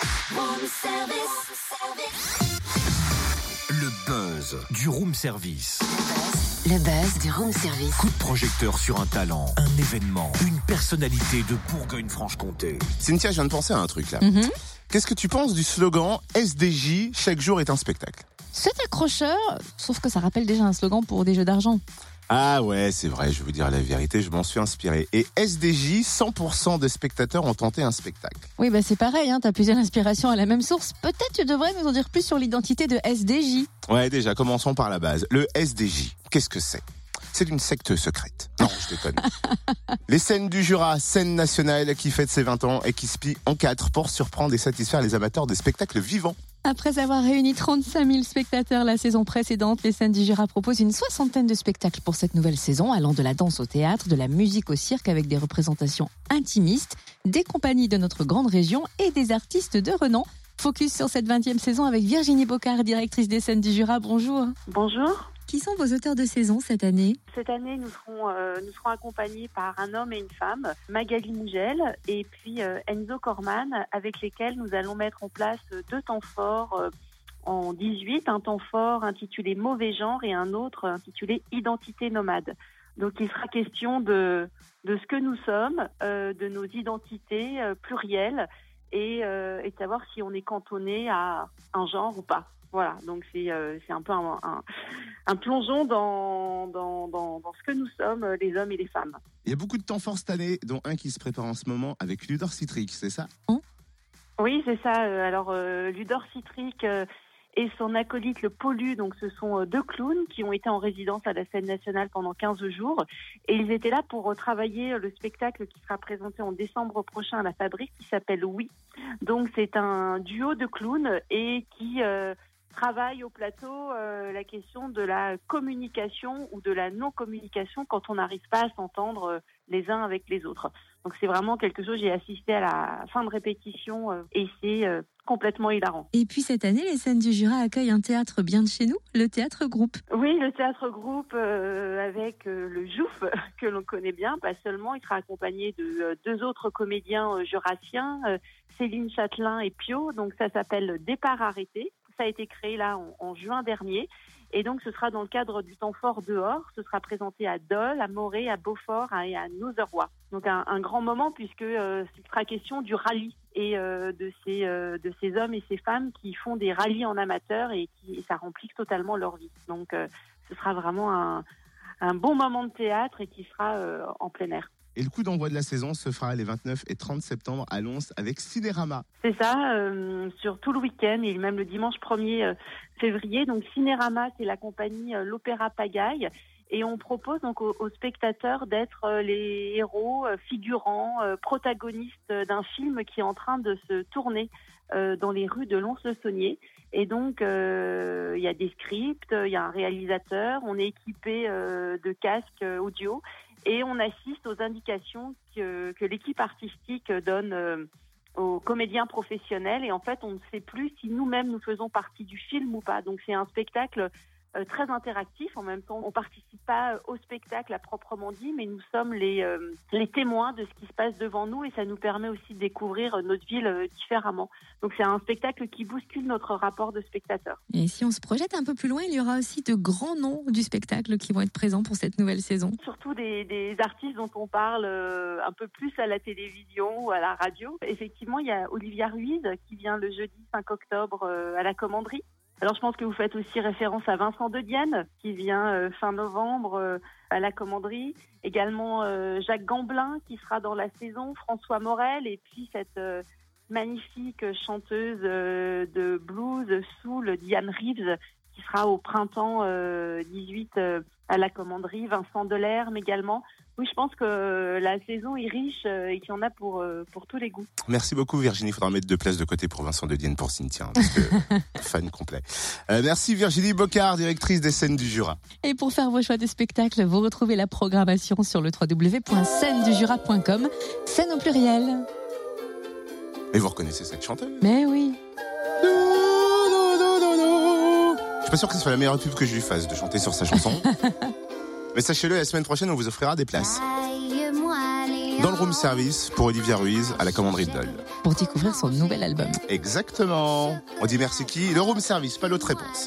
Le buzz du room service. Le buzz du room service. Coup de projecteur sur un talent, un événement, une personnalité de Bourgogne-Franche-Comté. Cynthia, je viens de penser à un truc là. Mm-hmm. Qu'est-ce que tu penses du slogan SDJ, chaque jour est un spectacle? C'est accrocheur, sauf que ça rappelle déjà un slogan pour des jeux d'argent. Ah ouais, c'est vrai, je vais vous dire la vérité, je m'en suis inspiré. Et SDJ, 100% des spectateurs ont tenté un spectacle. Oui, bah c'est pareil, hein, t'as plusieurs inspirations à la même source. Peut-être tu devrais nous en dire plus sur l'identité de SDJ. Ouais, déjà, commençons par la base. Le SDJ, qu'est-ce que c'est ? C'est une secte secrète. Non, je déconne. Les Scènes du Jura, scène nationale qui fête ses 20 ans et qui se plie en 4 pour surprendre et satisfaire les amateurs des spectacles vivants. Après avoir réuni 35 000 spectateurs la saison précédente, les Scènes du Jura proposent une soixantaine de spectacles pour cette nouvelle saison, allant de la danse au théâtre, de la musique au cirque, avec des représentations intimistes, des compagnies de notre grande région et des artistes de renom. Focus sur cette 20e saison avec Virginie Bocard, directrice des Scènes du Jura. Bonjour. Bonjour. Qui sont vos auteurs de saison cette année ? Cette année, nous serons accompagnés par un homme et une femme, Magali Nugel et puis Enzo Cormann, avec lesquels nous allons mettre en place 2 temps forts en 18, un temps fort intitulé « Mauvais genre » et un autre intitulé « Identité nomade ». Donc il sera question de ce que nous sommes, de nos identités plurielles et de savoir si on est cantonné à un genre ou pas. Voilà, donc c'est un peu un plongeon dans ce que nous sommes, les hommes et les femmes. Il y a beaucoup de temps forts cette année, dont un qui se prépare en ce moment avec l'udor citrique, c'est ça ? Oui, c'est ça. Alors, l'udor citrique et son acolyte, le Pollu, donc ce sont 2 clowns qui ont été en résidence à la scène nationale pendant 15 jours. Et ils étaient là pour travailler le spectacle qui sera présenté en décembre prochain à la Fabrique, qui s'appelle Oui. Donc, c'est un duo de clowns et qui... travaille au plateau la question de la communication ou de la non-communication quand on n'arrive pas à s'entendre les uns avec les autres. Donc c'est vraiment quelque chose, j'ai assisté à la fin de répétition et c'est complètement hilarant. Et puis cette année, les Scènes du Jura accueillent un théâtre bien de chez nous, le Théâtre Groupe. Oui, le Théâtre Groupe avec le Jouf que l'on connaît bien, pas seulement, il sera accompagné de 2 autres comédiens jurassiens, Céline Chatelin et Pio, donc ça s'appelle « Départ arrêté ». Ça a été créé là en juin dernier et donc ce sera dans le cadre du temps fort dehors. Ce sera présenté à Dole, à Morée, à Beaufort et à Nozeroy. Donc un grand moment puisque ce sera question du rallye et de ces hommes et ces femmes qui font des rallyes en amateur et ça remplit totalement leur vie. Donc ce sera vraiment un bon moment de théâtre et qui sera en plein air. Et le coup d'envoi de la saison se fera les 29 et 30 septembre à Lons avec Cinérama. C'est ça, sur tout le week-end et même le dimanche 1er février. Donc Cinérama, c'est la compagnie L'Opéra Pagaille. Et on propose donc aux spectateurs d'être les héros, figurants, protagonistes d'un film qui est en train de se tourner dans les rues de Lons-le-Saunier. Et donc, il y a des scripts, il y a un réalisateur, on est équipé de casques audio. Et on assiste aux indications que l'équipe artistique donne aux comédiens professionnels. Et en fait, on ne sait plus si nous-mêmes nous faisons partie du film ou pas. Donc c'est un spectacle très interactif. En même temps, on ne participe pas au spectacle à proprement dit, mais nous sommes les témoins de ce qui se passe devant nous. Et ça nous permet aussi de découvrir notre ville différemment. Donc c'est un spectacle qui bouscule notre rapport de spectateur. Et si on se projette un peu plus loin, il y aura aussi de grands noms du spectacle qui vont être présents pour cette nouvelle saison. Surtout des artistes dont on parle un peu plus à la télévision ou à la radio. Effectivement, il y a Olivia Ruiz qui vient le jeudi 5 octobre à la Commanderie. Alors je pense que vous faites aussi référence à Vincent Dedienne qui vient fin novembre à la Commanderie. Également Jacques Gamblin qui sera dans la saison, François Morel et puis cette magnifique chanteuse de blues, soul, Diane Reeves qui sera au printemps 18 à la Commanderie, Vincent Delerme également. Oui, je pense que la saison est riche et qu'il y en a pour tous les goûts. Merci beaucoup Virginie, il faudra mettre 2 places de côté pour Vincent Dedienne pour Cynthia, hein, parce que fan complet. Merci Virginie Bocard, directrice des Scènes du Jura. Et pour faire vos choix de spectacle, vous retrouvez la programmation sur le www.scènesdujura.com, scène au pluriel. Et vous reconnaissez cette chanteuse ? Mais oui. Je suis pas sûr que ce soit la meilleure pub que je lui fasse de chanter sur sa chanson. Mais sachez-le, la semaine prochaine, on vous offrira des places. dans le room service pour Olivia Ruiz à la Commanderie de Dole. Pour découvrir son nouvel album. Exactement. On dit merci qui ? Le room service, pas l'autre réponse.